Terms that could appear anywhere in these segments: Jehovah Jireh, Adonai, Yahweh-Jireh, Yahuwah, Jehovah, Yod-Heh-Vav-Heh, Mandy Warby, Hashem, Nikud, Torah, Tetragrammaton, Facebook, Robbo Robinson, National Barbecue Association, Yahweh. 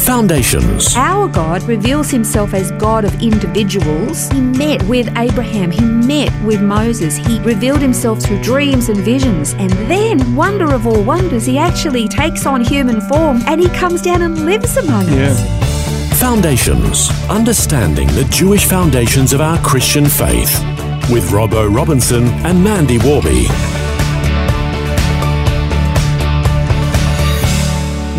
Foundations. Our God reveals himself as God of individuals. He met with Abraham. He met with Moses. He revealed himself through dreams and visions. And then, wonder of all wonders, he actually takes on human form and he comes down and lives among us. Foundations. Understanding the Jewish foundations of our Christian faith. With Robbo Robinson and Mandy Warby.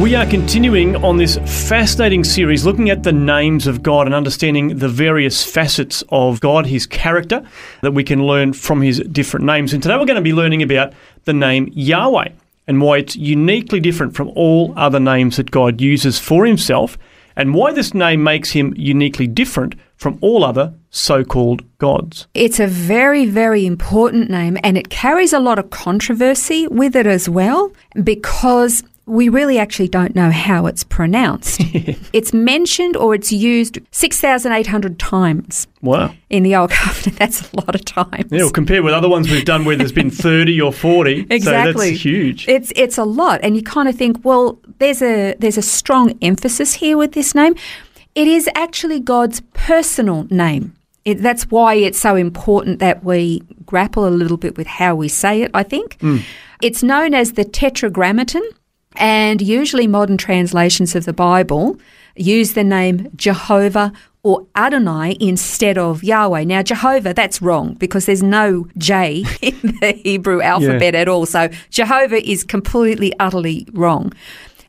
We are continuing on this fascinating series looking at the names of God and understanding the various facets of God, his character, that we can learn from his different names. And today we're going to be learning about the name Yahweh and why it's uniquely different from all other names that God uses for himself and why this name makes him uniquely different from all other so-called gods. It's a very, very important name and it carries a lot of controversy with it as well because we really actually don't know how it's pronounced. It's mentioned or it's used 6,800 times. Wow. In the Old Covenant, that's a lot of times. Yeah, well, compared with other ones we've done where there's been 30 or 40. Exactly. So that's huge. It's a lot. And you kind of think, well, there's a strong emphasis here with this name. It is actually God's personal name. That's why it's so important that we grapple a little bit with how we say it, I think. Mm. It's known as the Tetragrammaton. And usually modern translations of the Bible use the name Jehovah or Adonai instead of Yahweh. Now, Jehovah, that's wrong because there's no J in the Hebrew alphabet at all. So Jehovah is completely, utterly wrong.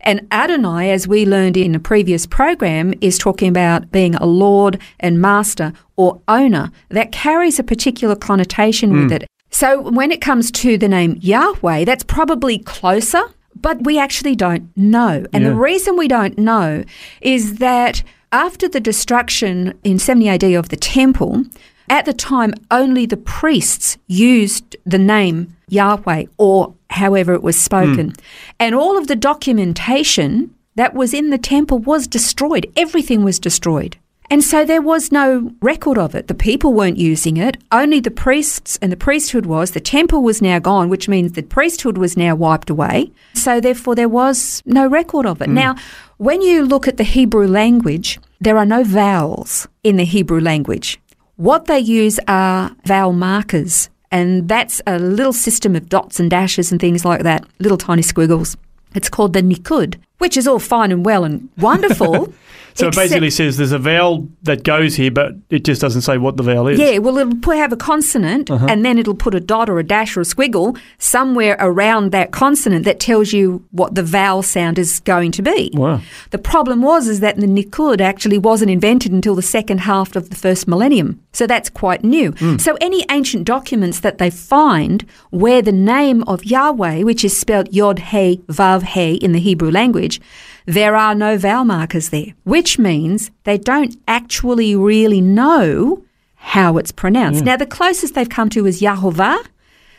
And Adonai, as we learned in a previous program, is talking about being a lord and master or owner. That carries a particular connotation with it. So when it comes to the name Yahweh, that's probably closer. But we actually don't know. And the reason we don't know is that after the destruction in 70 AD of the temple, at the time only the priests used the name Yahweh or however it was spoken. And all of the documentation that was in the temple was destroyed. Everything was destroyed. And so there was no record of it. The people weren't using it. Only the priests and the priesthood was. The temple was now gone, which means the priesthood was now wiped away. So therefore there was no record of it. Now, when you look at the Hebrew language, there are no vowels in the Hebrew language. What they use are vowel markers, and that's a little system of dots and dashes and things like that, little tiny squiggles. It's called the Nikud, which is all fine and well and wonderful. So it basically says there's a vowel that goes here, but it just doesn't say what the vowel is. Yeah, well, it'll have a consonant and then it'll put a dot or a dash or a squiggle somewhere around that consonant that tells you what the vowel sound is going to be. Wow. The problem was that the Nikud actually wasn't invented until the second half of the first millennium. So that's quite new. So any ancient documents that they find where the name of Yahweh, which is spelled Yod-Heh-Vav-Heh in the Hebrew language, there are no vowel markers there, which means they don't actually really know how it's pronounced. Now, the closest they've come to is Yahuwah.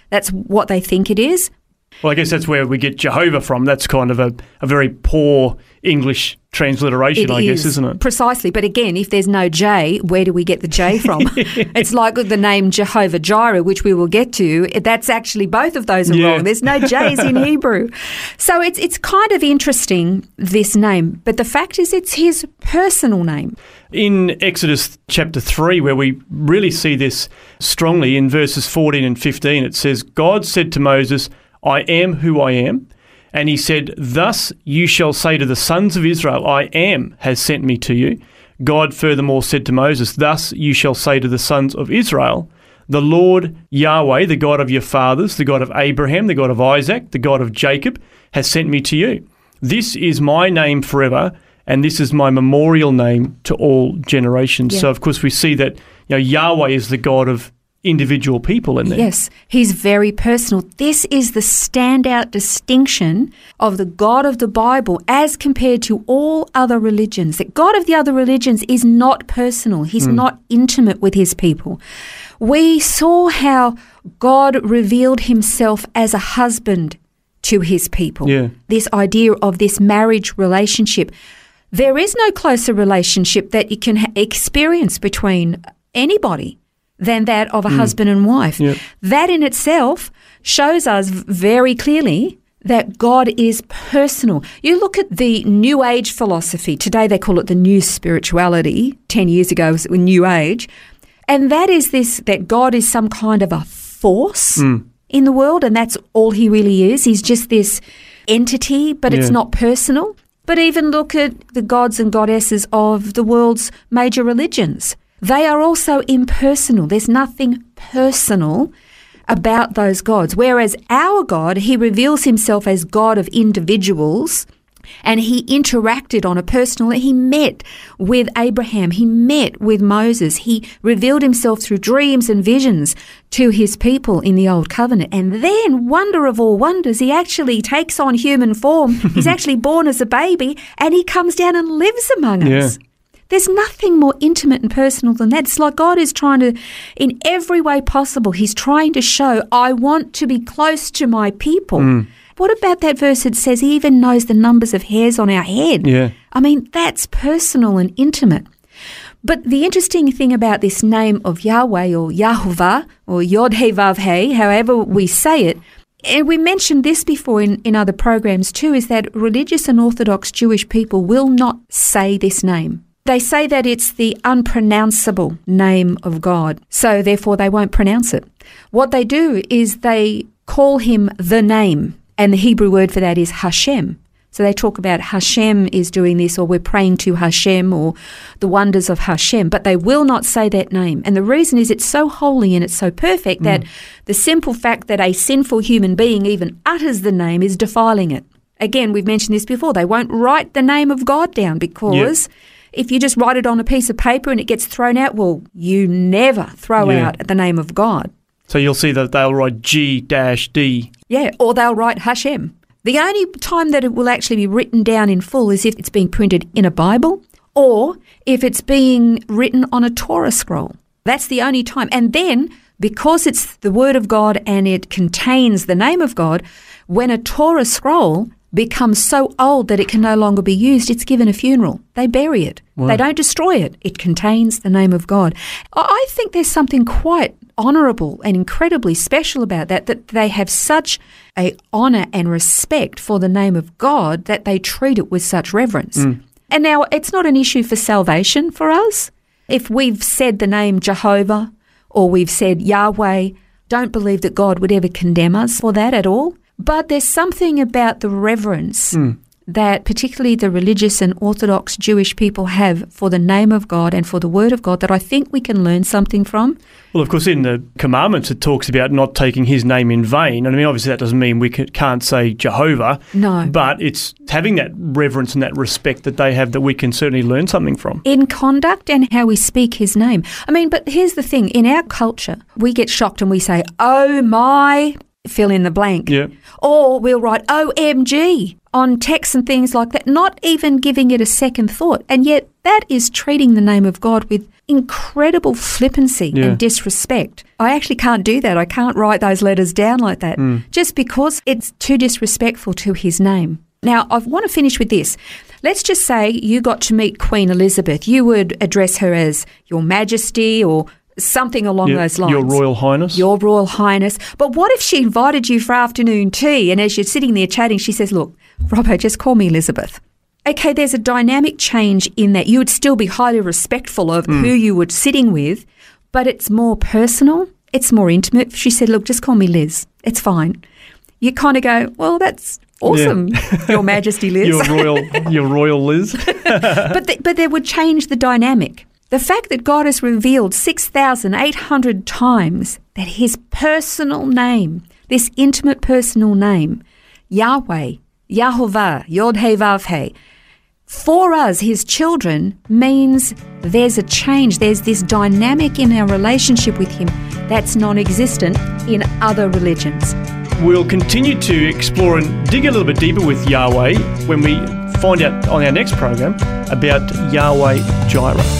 That's what they think it is. Well, I guess that's where we get Jehovah from. That's kind of a very poor English transliteration, I guess, isn't it? Precisely. But again, if there's no J, where do we get the J from? It's like the name Jehovah Jireh, which we will get to. That's actually both of those are wrong. There's no J's in Hebrew. So it's kind of interesting, this name. But the fact is it's his personal name. In Exodus chapter 3, where we really see this strongly in verses 14 and 15, it says, God said to Moses, I am who I am. And he said, thus you shall say to the sons of Israel, I am has sent me to you. God furthermore said to Moses, thus you shall say to the sons of Israel, the Lord Yahweh, the God of your fathers, the God of Abraham, the God of Isaac, the God of Jacob, has sent me to you. This is my name forever, and this is my memorial name to all generations. Yeah. So, of course, we see that Yahweh is the God of individual people in there. Yes, he's very personal. This is the standout distinction of the God of the Bible as compared to all other religions. The God of the other religions is not personal. He's not intimate with his people. We saw how God revealed himself as a husband to his people, this idea of this marriage relationship. There is no closer relationship that you can experience between anybody than that of a husband and wife. Yep. That in itself shows us very clearly that God is personal. You look at the New Age philosophy. Today they call it the New Spirituality. 10 years ago it was New Age. And that is this, that God is some kind of a force in the world, and that's all he really is. He's just this entity, but it's not personal. But even look at the gods and goddesses of the world's major religions. They are also impersonal. There's nothing personal about those gods. Whereas our God, he reveals himself as God of individuals, and he interacted on a personal level. He met with Abraham. He met with Moses. He revealed himself through dreams and visions to his people in the Old Covenant. And then, wonder of all wonders, he actually takes on human form. He's actually born as a baby, and he comes down and lives among us. There's nothing more intimate and personal than that. It's like God is trying to, in every way possible, he's trying to show, I want to be close to my people. What about that verse that says he even knows the numbers of hairs on our head? Yeah. I mean, that's personal and intimate. But the interesting thing about this name of Yahweh or Yahuwah or Yod-Heh-Vav-Heh, however we say it, and we mentioned this before in other programs too, is that religious and Orthodox Jewish people will not say this name. They say that it's the unpronounceable name of God, so therefore they won't pronounce it. What they do is they call him the name, and the Hebrew word for that is Hashem. So they talk about Hashem is doing this, or we're praying to Hashem, or the wonders of Hashem, but they will not say that name. And the reason is it's so holy and it's so perfect that the simple fact that a sinful human being even utters the name is defiling it. Again, we've mentioned this before. They won't write the name of God down because... Yep. If you just write it on a piece of paper and it gets thrown out, well, you never throw out the name of God. So you'll see that they'll write G-D. Yeah, or they'll write Hashem. The only time that it will actually be written down in full is if it's being printed in a Bible or if it's being written on a Torah scroll. That's the only time. And then, because it's the Word of God and it contains the name of God, when a Torah scroll becomes so old that it can no longer be used, it's given a funeral. They bury it. Wow. They don't destroy it. It contains the name of God. I think there's something quite honourable and incredibly special about that they have such a honour and respect for the name of God that they treat it with such reverence. And now it's not an issue for salvation for us. If we've said the name Jehovah or we've said Yahweh, don't believe that God would ever condemn us for that at all. But there's something about the reverence that particularly the religious and Orthodox Jewish people have for the name of God and for the Word of God that I think we can learn something from. Well, of course, in the commandments it talks about not taking his name in vain. And I mean, obviously that doesn't mean we can't say Jehovah. No. But it's having that reverence and that respect that they have that we can certainly learn something from. In conduct and how we speak his name. I mean, but here's the thing. In our culture, we get shocked and we say, oh my... fill in the blank. Yeah. Or we'll write OMG on texts and things like that, not even giving it a second thought. And yet that is treating the name of God with incredible flippancy and disrespect. I actually can't do that. I can't write those letters down like that just because it's too disrespectful to his name. Now, I want to finish with this. Let's just say you got to meet Queen Elizabeth. You would address her as Your Majesty or something along those lines. Your Royal Highness. Your Royal Highness. But what if she invited you for afternoon tea and as you're sitting there chatting, she says, look, Robbo, just call me Elizabeth. Okay, there's a dynamic change in that. You would still be highly respectful of who you were sitting with, but it's more personal. It's more intimate. She said, look, just call me Liz. It's fine. You kind of go, well, that's... awesome, yeah. Your Majesty Liz. Your Royal Liz. But that would change the dynamic. The fact that God has revealed 6,800 times that his personal name, this intimate personal name, Yahweh, Yahovah, Yod-Heh-Vav-Heh, for us, his children, means there's a change. There's this dynamic in our relationship with him that's non-existent in other religions. We'll continue to explore and dig a little bit deeper with Yahweh when we find out on our next program about Yahweh-Jireh.